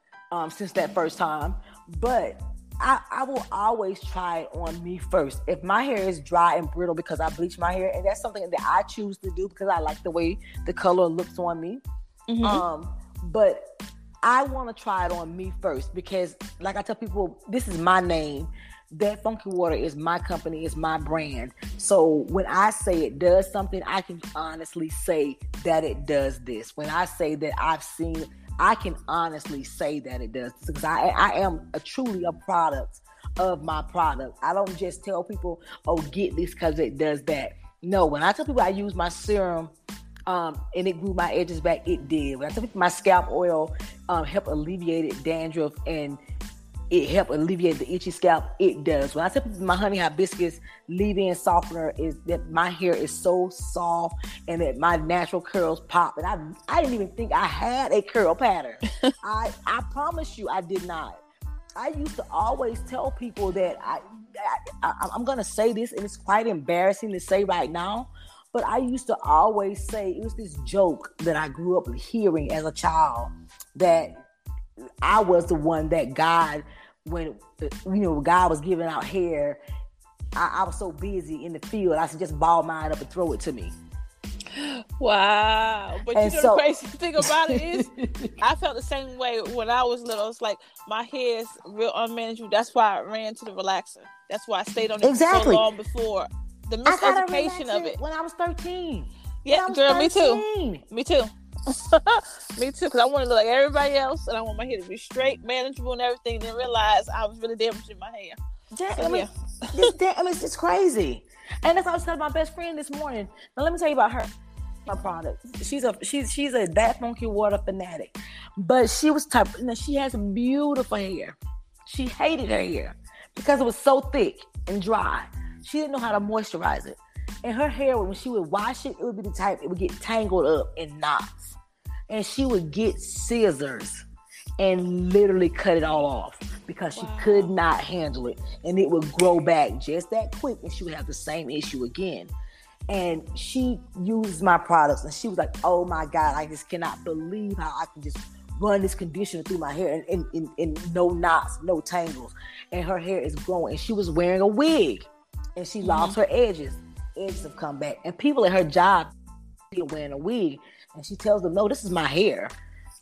since that first time. But I will always try it on me first. If my hair is dry and brittle because I bleach my hair, and that's something that I choose to do because I like the way the color looks on me. Mm-hmm. But I want to try it on me first because, like I tell people, this is my name. That Funky Water is my company, is my brand. So when I say it does something, I can honestly say that it does this. When I say that I've seen, I can honestly say that it does, because I am truly a product of my product. I don't just tell people, oh, get this because it does that. No, when I tell people I use my serum and it grew my edges back, it did. When I tell people my scalp oil helped alleviate dandruff and it helped alleviate the itchy scalp, it does. When I tell people my honey hibiscus leave-in softener is that my hair is so soft and that my natural curls pop. And I didn't even think I had a curl pattern. I promise you I did not. I used to always tell people that I'm going to say this, and it's quite embarrassing to say right now, but I used to always say, it was this joke that I grew up hearing as a child, that I was the one that God, when God was giving out hair, I was so busy in the field, I should just ball mine up and throw it to me. Wow. But the crazy thing about it is, I felt the same way when I was little. It's like, my hair is real unmanageable. That's why I ran to the relaxer. That's why I stayed on it so long before. The miseducation of it. When I was 13. Yeah, girl, 13. Me too. Me too, because I want to look like everybody else, and I want my hair to be straight, manageable, and everything. Then realize I was really damaging my hair. It's crazy. And that's what I was telling my best friend this morning. Now let me tell you about her, my product. She's a That Funky Water fanatic, but she was type. She has beautiful hair. She hated her hair because it was so thick and dry. She didn't know how to moisturize it. And her hair, when she would wash it, it would be the type, it would get tangled up in knots. And she would get scissors and literally cut it all off because she could not handle it. And it would grow back just that quick, and she would have the same issue again. And she used my products, and she was like, oh my God, I just cannot believe how I can just run this conditioner through my hair and no knots, no tangles. And her hair is growing. And she was wearing a wig, and she lost her edges. Edges have come back, and people at her job are wearing a wig, and she tells them, no, this is my hair.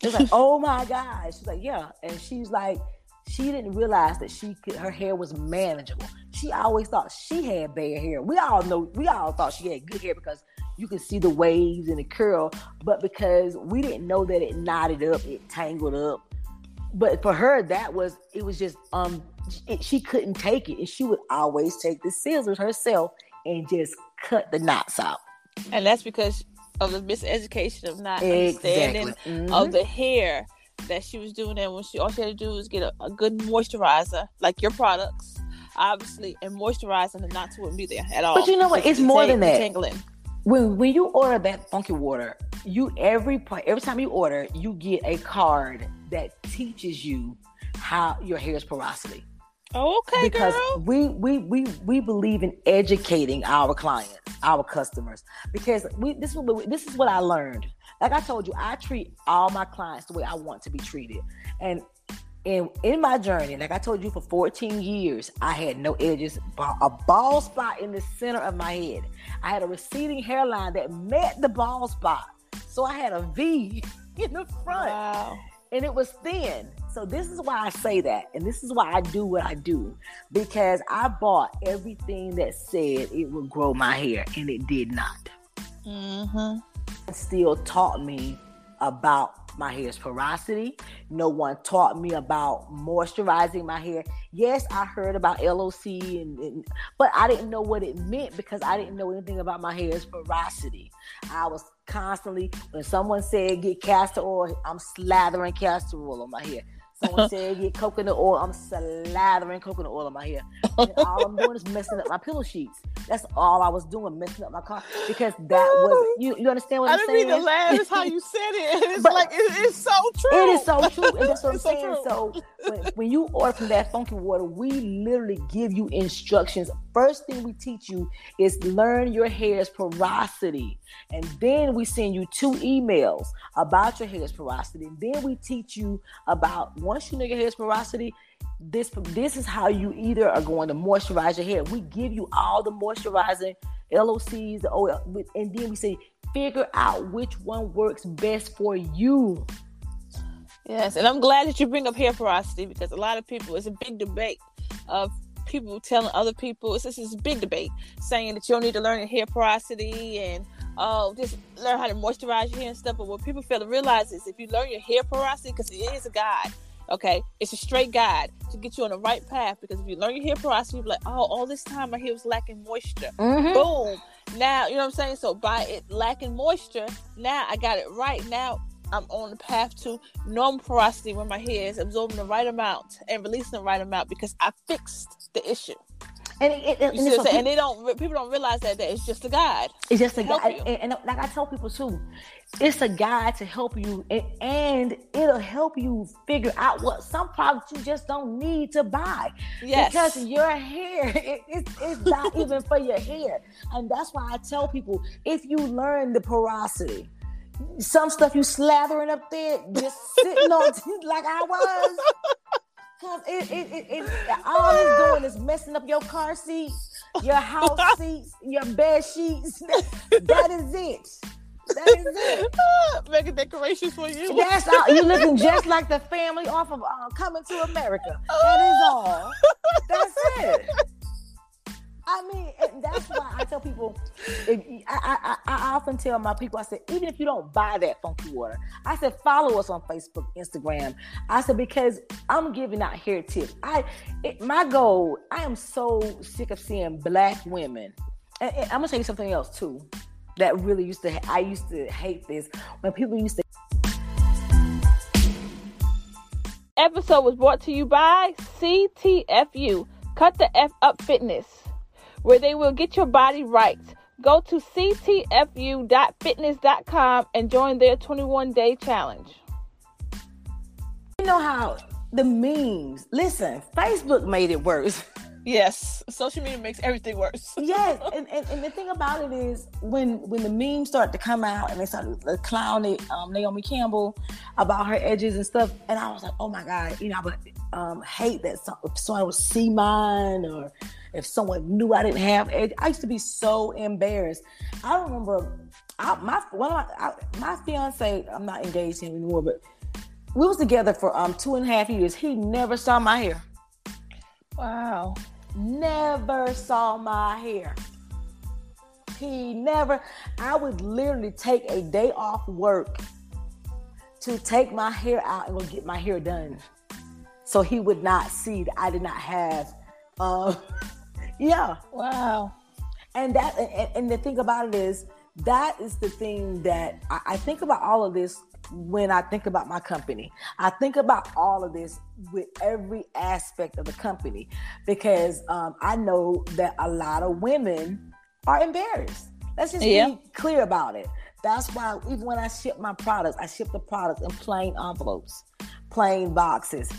They're like, oh my God. She's like, yeah. And she's like, She didn't realize that she could, her hair was manageable. She always thought she had bad hair. We all thought she had good hair because you could see the waves and the curl, but because we didn't know that it knotted up, it tangled up. But for her, it was just, she couldn't take it. And she would always take the scissors herself and just cut the knots out. And that's because of the miseducation of not understanding of the hair that she was doing. And when all she had to do was get a good moisturizer, like your products, obviously, and moisturizing, and the knots wouldn't be there at all. But you know what? It's more than that. Tangling. When you order that Funky Water, every time you order, you get a card that teaches you how your hair's porosity. Oh, okay, because girl. we believe in educating our clients, our customers, because this is what I learned. Like I told you, I treat all my clients the way I want to be treated. And in my journey, like I told you, for 14 years, I had no edges, a bald spot in the center of my head. I had a receding hairline that met the bald spot. So I had a V in the front. Wow. And it was thin. So this is why I say that. And this is why I do what I do. Because I bought everything that said it would grow my hair. And it did not. Mm-hmm. It still taught me about my hair's porosity. No one taught me about moisturizing my hair. Yes, I heard about LOC. But I didn't know what it meant because I didn't know anything about my hair's porosity. I was constantly, when someone said get castor oil, I'm slathering castor oil on my hair. Someone said get coconut oil, I'm slathering coconut oil on my hair. And all I'm doing is messing up my pillow sheets. That's all I was doing, messing up my car, because that was, you understand what I'm saying? I didn't mean to laugh. It's how you said it. It's it's so true. It is so true. And that's what I'm saying. So when you order from that Funky Water, we literally give you instructions. First thing we teach you is learn your hair's porosity. And then we send you 2 emails about your hair's porosity. And then we teach you about, once you know your hair's porosity, this is how you either are going to moisturize your hair. We give you all the moisturizing LOCs, the oil, and then we say, figure out which one works best for you. Yes, and I'm glad that you bring up hair porosity, because a lot of people, it's a big debate of people telling other people, it's just this big debate, saying that you don't need to learn hair porosity and just learn how to moisturize your hair and stuff. But what people fail to realize is if you learn your hair porosity, because it is a guide, okay, it's a straight guide to get you on the right path. Because if you learn your hair porosity, you'll be like, oh, all this time my hair was lacking moisture. Mm-hmm. Boom. Now, you know what I'm saying? So by it lacking moisture, now I got it right. Now I'm on the path to normal porosity, where my hair is absorbing the right amount and releasing the right amount, because I fixed the issue. And people don't realize that it's just a guide. It's just a guide. And like I tell people too, it's a guide to help you, and it'll help you figure out what some products you just don't need to buy. Yes. Because your hair, it's not even for your hair. And that's why I tell people, if you learn the porosity, some stuff you slathering up there, just sitting on like I was. Because all it's doing is messing up your car seats, your house seats, your bed sheets. That is it. That is it. Making decorations for you. That's all. You looking just like the family off of Coming to America. That is all. That's it. I mean, and that's why I tell people, I often tell my people, I said, even if you don't buy that Funky Water, I said, follow us on Facebook, Instagram. I said, because I'm giving out hair tips. My goal, I am so sick of seeing Black women. And I'm going to tell you something else, too, that really I used to hate this. When people used to... Episode was brought to you by CTFU, Cut the F Up Fitness, where they will get your body right. Go to ctfu.fitness.com and join their 21-day challenge. You know how the memes, listen, Facebook made it worse. Yes, social media makes everything worse. Yes, and the thing about it is when the memes start to come out and they start to clown Naomi Campbell about her edges and stuff, and I was like, oh my God, you know, I would hate that someone would see mine, or if someone knew I didn't have edges. I used to be so embarrassed. I remember my fiance, I'm not engaged to him anymore, but We was together for 2.5 years. He never saw my hair. Wow. Never saw my hair. He never. I would literally take a day off work to take my hair out and go get my hair done. So he would not see that I did not have. Yeah. Wow. And that, and the thing about it is, that is the thing that I think about all of this when I think about my company. I think about all of this with every aspect of the company, because I know that a lot of women are embarrassed. Let's just be clear about it. That's why even when I ship my products, I ship the products in plain envelopes, plain boxes.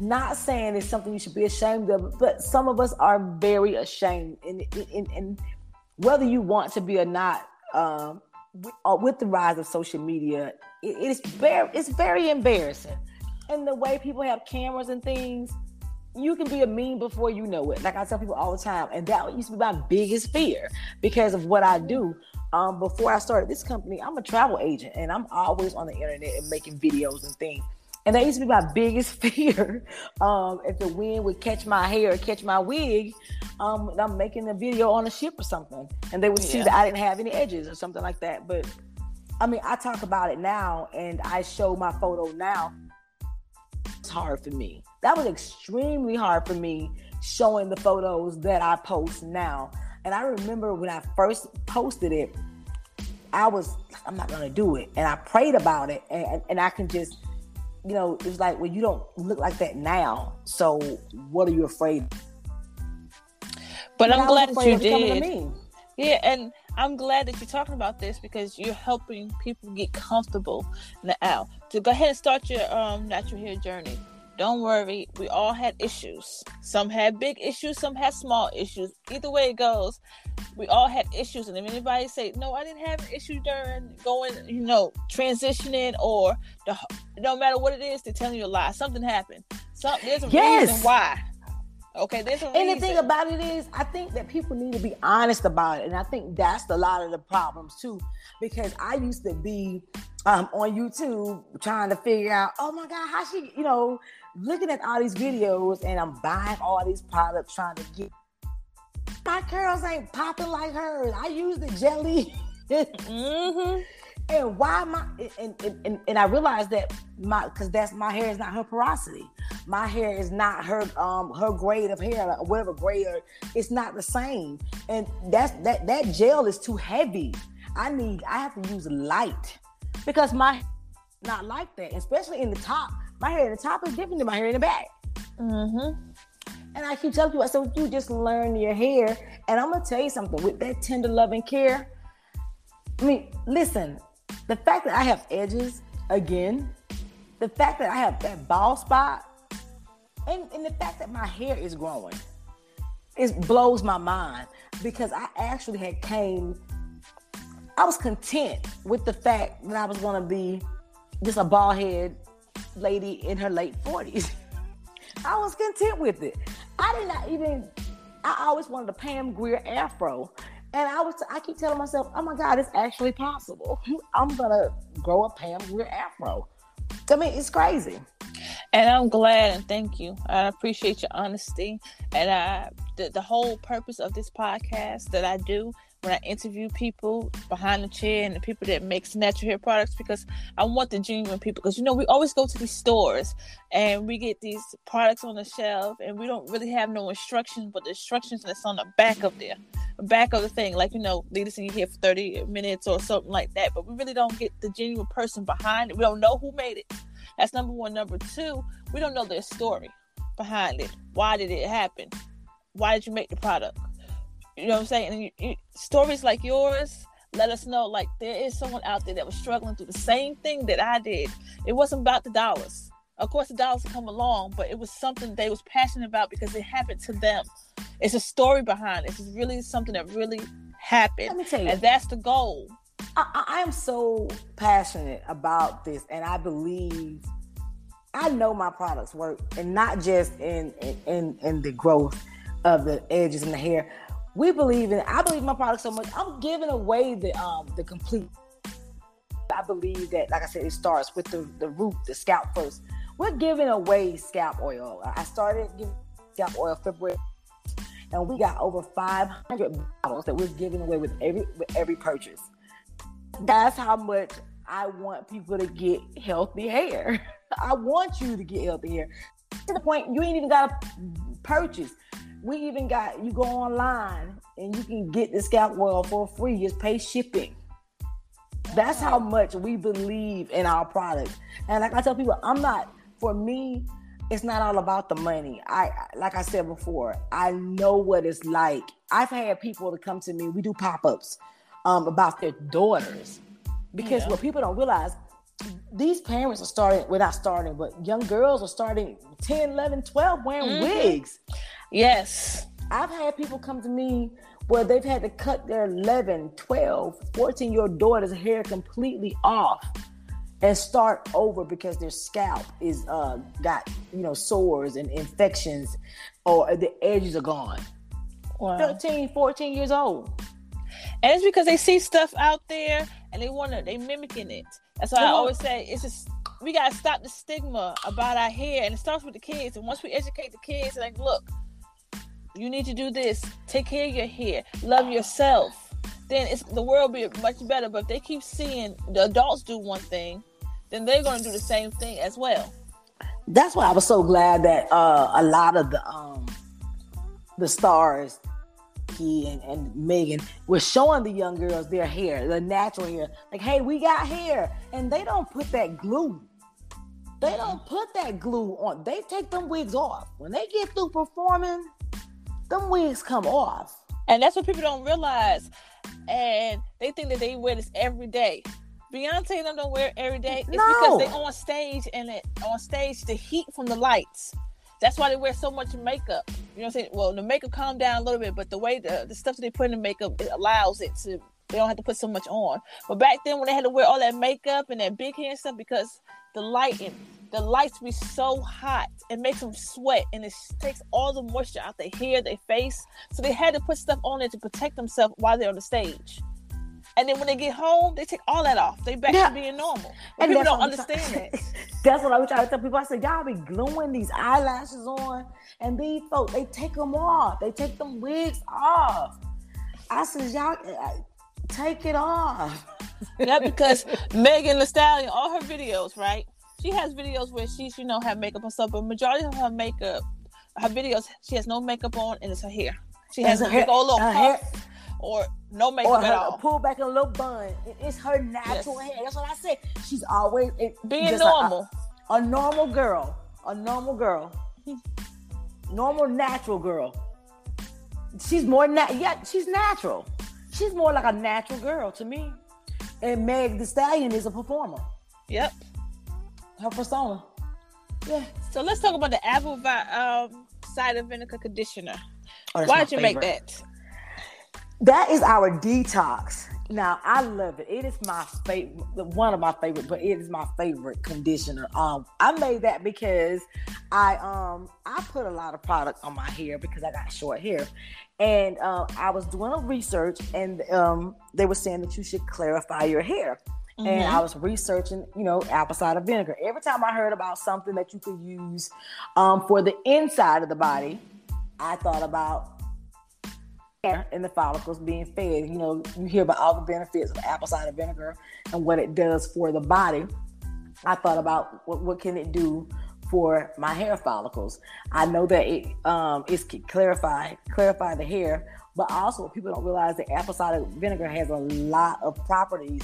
Not saying it's something you should be ashamed of, but some of us are very ashamed. And whether you want to be or not, with the rise of social media, it's very embarrassing. And the way people have cameras and things, you can be a meme before you know it. Like I tell people all the time, and that used to be my biggest fear because of what I do. Before I started this company, I'm a travel agent, and I'm always on the internet and making videos and things. And that used to be my biggest fear. If the wind would catch my hair or catch my wig, I'm making a video on a ship or something. And they would see that I didn't have any edges or something like that. But I mean, I talk about it now and I show my photo now. It's hard for me. That was extremely hard for me, showing the photos that I post now. And I remember when I first posted it, I was, I'm not going to do it. And I prayed about it, and I can just, you know, it was like, well, you don't look like that now. So what are you afraid of? But I'm glad that you did. Yeah, and I'm glad that you're talking about this because you're helping people get comfortable now. So go ahead and start your natural hair journey. Don't worry, we all had issues. Some had big issues, some had small issues. Either way it goes, we all had issues. And if anybody say, no, I didn't have an issue during going, you know, transitioning, or no matter what it is, they're telling you a lie. Something happened. There's a reason why. Okay, there's a reason. And the thing about it is, I think that people need to be honest about it. And I think that's a lot of the problems too, because I used to be on YouTube trying to figure out, oh my God, how she, you know, looking at all these videos, and I'm buying all these products trying to get my curls ain't popping like hers. I use the jelly. Mm-hmm. And why my and I realized that because that's my hair is not her porosity. My hair is not her her grade of hair, like whatever grade, or it's not the same. And that's that gel is too heavy. I have to use light because my hair is not like that, especially in the top. My hair in the top is different than my hair in the back. Mm-hmm. And I keep telling people, I said, you just learn your hair. And I'm going to tell you something. With that tender love and care, I mean, listen, the fact that I have edges, again, the fact that I have that bald spot, and the fact that my hair is growing, it blows my mind. Because I actually I was content with the fact that I was going to be just a bald head lady in her late 40s. I was content with it. I always wanted a Pam Grier afro. And I keep telling myself, oh my God, it's actually possible. I'm going to grow a Pam Grier afro. I mean, it's crazy. And I'm glad, and thank you. I appreciate your honesty. And the whole purpose of this podcast that I do when I interview people behind the chair and the people that makes natural hair products, because I want the genuine people. Because, you know, we always go to these stores and we get these products on the shelf and we don't really have no instructions, but the instructions that's on the back of the thing. Like, you know, leave this in your hair for 30 minutes or something like that. But we really don't get the genuine person behind it. We don't know who made it. That's number one. Number two, we don't know their story behind it. Why did it happen? Why did you make the product? You know what I'm saying? And stories like yours let us know, like, there is someone out there that was struggling through the same thing that I did. It wasn't about the dollars. Of course, the dollars come along, but it was something they was passionate about because it happened to them. It's a story behind it. It's really something that really happened. Let me tell you. And that's the goal. I am so passionate about this, and I believe I know my products work, and not just in the growth of the edges in the hair. I believe my product so much. I'm giving away the complete. I believe that, like I said, it starts with the root, the scalp first. We're giving away scalp oil. I started giving scalp oil February, and we got over 500 bottles that we're giving away with every purchase. That's how much I want people to get healthy hair. I want you to get healthy hair. To the point you ain't even got to purchase. We even got, you go online and you can get the scalp oil for free. You just pay shipping. That's how much we believe in our product. And like I tell people, for me, it's not all about the money. Like I said before, I know what it's like. I've had people to come to me. We do pop-ups about their daughters. Because what people don't realize, these parents are starting, well, not starting, but young girls are starting 10, 11, 12 wearing wigs. Yes. I've had people come to me where they've had to cut their 11, 12, 14-year-old daughter's hair completely off and start over because their scalp is got, sores and infections, or the edges are gone. Wow. 13, 14 years old. And it's because they see stuff out there and they mimicking it. That's why I always say, it's just, we gotta stop the stigma about our hair, and it starts with the kids. And once we educate the kids, like, look, you need to do this, take care of your hair, love yourself, then the world will be much better. But if they keep seeing the adults do one thing, then they're going to do the same thing as well. That's why I was so glad that a lot of the stars, and Megan, were showing the young girls their hair, the natural hair. Like, hey, we got hair. And they don't put that glue. They don't put that glue on. They take them wigs off. When they get through performing, them wigs come off. And that's what people don't realize. And they think that they wear this every day. Beyonce and them don't wear it every day. It's because they're on stage, the heat from the lights. That's why they wear so much makeup. You know what I'm saying? Well, the makeup calmed down a little bit, but the way the stuff that they put in the makeup, it allows it to, they don't have to put so much on. But back then when they had to wear all that makeup and that big hair and stuff, because the lights be so hot, it makes them sweat, and it takes all the moisture out their hair, their face. So they had to put stuff on there to protect themselves while they're on the stage. And then when they get home, they take all that off. They back to being normal. And people don't understand that. That's what I was trying to tell people. I said, y'all be gluing these eyelashes on, and these folks, they take them off. They take them wigs off. I said, y'all, take it off. Yeah, because Megan Thee Stallion, all her videos, right? She has videos where she's, have makeup and stuff, but majority of her makeup, her videos, she has no makeup on, and it's her hair. She has a big old little puff. Or no makeup at all. Or pull back in a little bun. It's her natural hair. That's what I said. She's always... being normal. Like a normal girl. A normal girl. Normal, natural girl. She's more... she's natural. She's more like a natural girl to me. And Meg Thee Stallion is a performer. Yep. Her persona. Yeah. So let's talk about the apple cider vinegar conditioner. Oh, why did you make that? That is our detox. Now, I love it. It is my favorite, one of my favorite, but it is my favorite conditioner. I made that because I put a lot of product on my hair because I got short hair, and I was doing a research, and they were saying that you should clarify your hair, and I was researching, apple cider vinegar. Every time I heard about something that you could use for the inside of the body, I thought about hair and the follicles being fed. You hear about all the benefits of apple cider vinegar and what it does for the body. I thought about what can it do for my hair follicles. I know that it is clarify the hair, but also people don't realize that apple cider vinegar has a lot of properties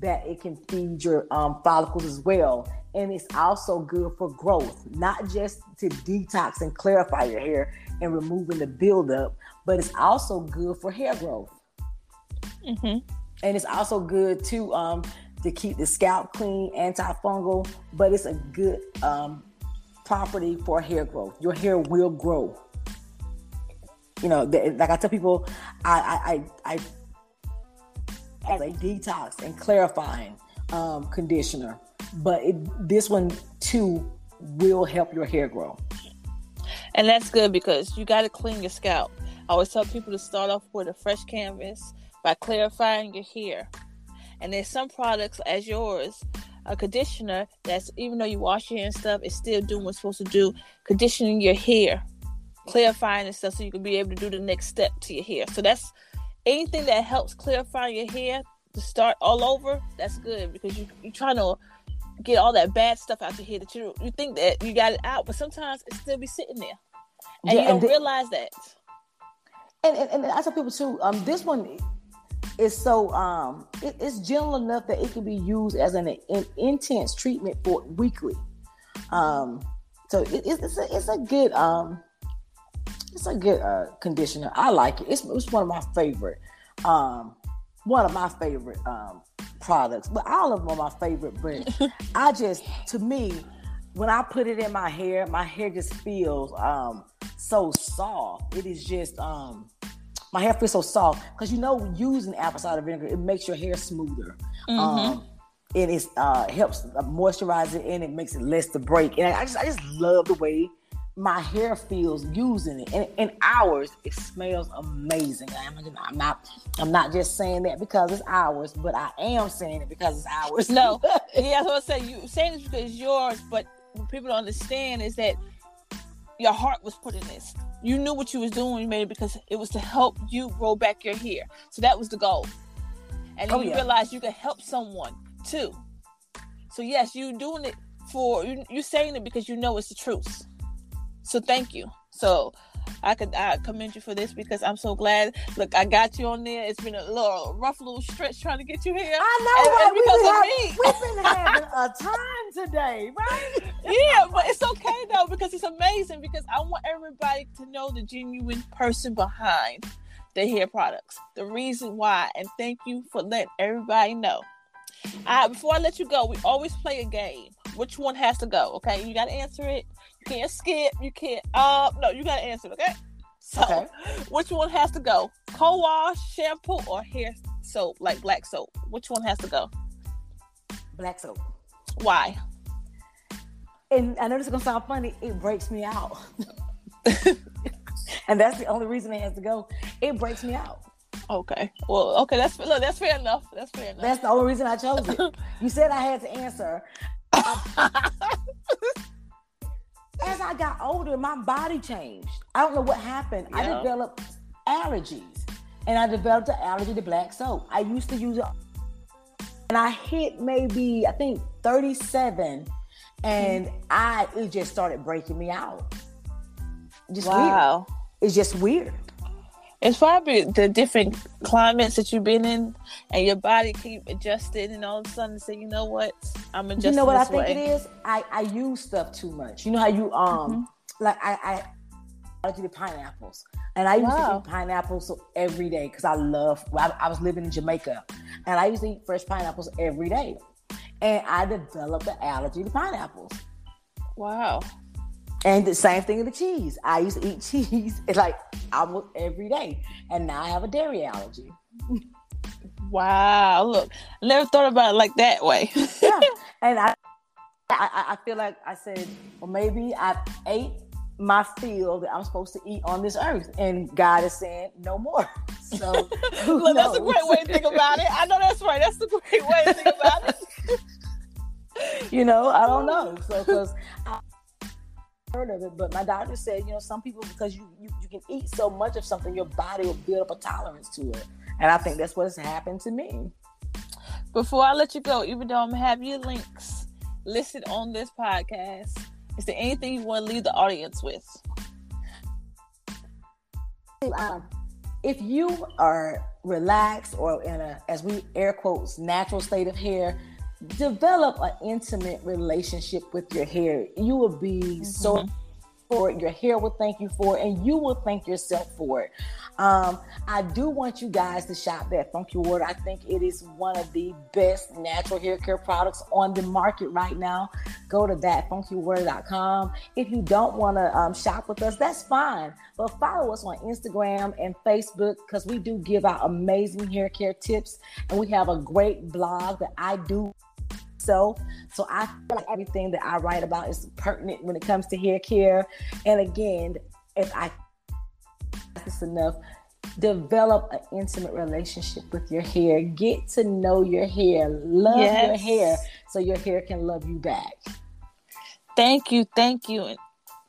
that it can feed your follicles as well. And it's also good for growth, not just to detox and clarify your hair and removing the buildup, but it's also good for hair growth. Mm-hmm. And it's also good to keep the scalp clean, antifungal, but it's a good property for hair growth. Your hair will grow. Like I tell people, I as a detox and clarifying conditioner, but this one too will help your hair grow. And that's good because you got to clean your scalp. I always tell people to start off with a fresh canvas by clarifying your hair. And there's some products as yours, a conditioner that's, even though you wash your hair and stuff, it's still doing what it's supposed to do, conditioning your hair, clarifying and stuff, so you can be able to do the next step to your hair. So that's anything that helps clarify your hair to start all over. That's good, because you're trying to get all that bad stuff out your hair that you think that you got it out, but sometimes it still be sitting there, and you don't realize that. And I tell people too, this one is so it's gentle enough that it can be used as an intense treatment for weekly. So it's a good conditioner. I like it. It's one of my favorite. Products, but all of them are my favorite. But I just, to me, when I put it in my hair just feels so soft. It is just my hair feels so soft, because you know, using apple cider vinegar, it makes your hair smoother. Mm-hmm. It is helps moisturize it, and it makes it less to break. And I just love the way my hair feels using it. And in ours, it smells amazing. I'm not just saying that because it's ours, but I am saying it because it's ours. No. Yeah, I was going to say, you saying this because it's yours, but what people don't understand is that your heart was put in this. You knew what you was doing when you made it, because it was to help you grow back your hair. So that was the goal. And then realize you can help someone too. So yes, you're doing it for, you're saying it because you know it's the truth. So thank you. So I commend you for this, because I'm so glad. Look, I got you on there. It's been a rough little stretch trying to get you here. I know, right? We've been having a time today, right? Yeah, but it's okay though, because it's amazing, because I want everybody to know the genuine person behind the hair products, the reason why, and thank you for letting everybody know. Before I let you go, we always play a game. Which one has to go? Okay, you got to answer it. You can't skip. You can't. No, you got to answer it. Okay. So, Which one has to go? Cold wash, shampoo, or hair soap, like black soap? Which one has to go? Black soap. Why? And I know this is gonna sound funny. It breaks me out, and that's the only reason it has to go. It breaks me out. Okay. Well, okay. That's fair enough. That's fair enough. That's the only reason I chose it. You said I had to answer. As I got older, my body changed. I don't know what happened. Yeah. I developed allergies, and I developed an allergy to black soap. I used to use it, and I hit maybe, I think, 37, and it just started breaking me out. Just wow. Weird. It's just weird. It's probably the different climates that you've been in, and your body keep adjusting, and all of a sudden say, you know what, I'm adjusting. You know what I think it is? I use stuff too much. You know how you like I do the pineapples, and I used to eat pineapples every day, because I was living in Jamaica, and I used to eat fresh pineapples every day, and I developed an allergy to pineapples. Wow. And the same thing with the cheese. I used to eat cheese like almost every day, and now I have a dairy allergy. Wow! Look, I never thought about it like that way. Yeah, and I feel like I said, well, maybe I ate my fill that I'm supposed to eat on this earth, and God is saying no more. So look, that's a great way to think about it. I know that's right. That's a great way to think about it. You know, I don't know. So because heard of it, but my doctor said, you know, some people, because you can eat so much of something, your body will build up a tolerance to it, and I think that's what's happened to me. Before I let you go, even though I'm have your links listed on this podcast, is there anything you want to leave the audience with? If you are relaxed or in a, as we air quotes, natural state of hair, develop an intimate relationship with your hair. You will be so for it. Your hair will thank you for it, and you will thank yourself for it. I do want you guys to shop that Funky Water. I think it is one of the best natural hair care products on the market right now. Go to thatfunkywater.com. If you don't want to shop with us, that's fine. But follow us on Instagram and Facebook, because we do give out amazing hair care tips, and we have a great blog that I do. So I feel like everything that I write about is pertinent when it comes to hair care. And again, if I this enough, Develop an intimate relationship with your hair. Get to know your hair. Love your hair so your hair can love you back. Thank you. Thank you. And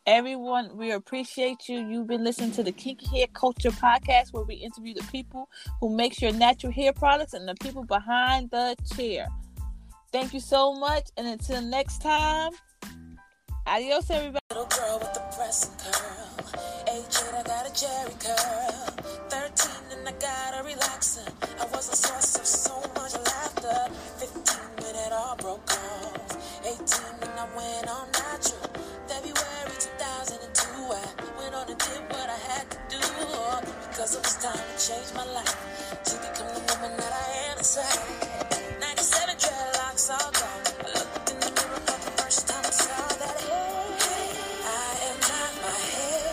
everyone, we appreciate you. You've been listening to the Kinky Hair Culture Podcast, where we interview the people who makes your natural hair products and the people behind the chair. Thank you so much. And until next time, adios, everybody. Little girl with the pressing curl. 8 kid, I got a jerry curl. 13 and I got a relaxer. I was a source of so much laughter. 15 when it all broke off. 18 when I went all natural. February 2002, I went on and did what I had to do. Because it was time to change my life. To become the woman that I am inside. 97 dreadlocks all gone. I looked in the mirror for the first time I saw that hair. I am not my hair.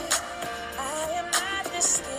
I am not this thing.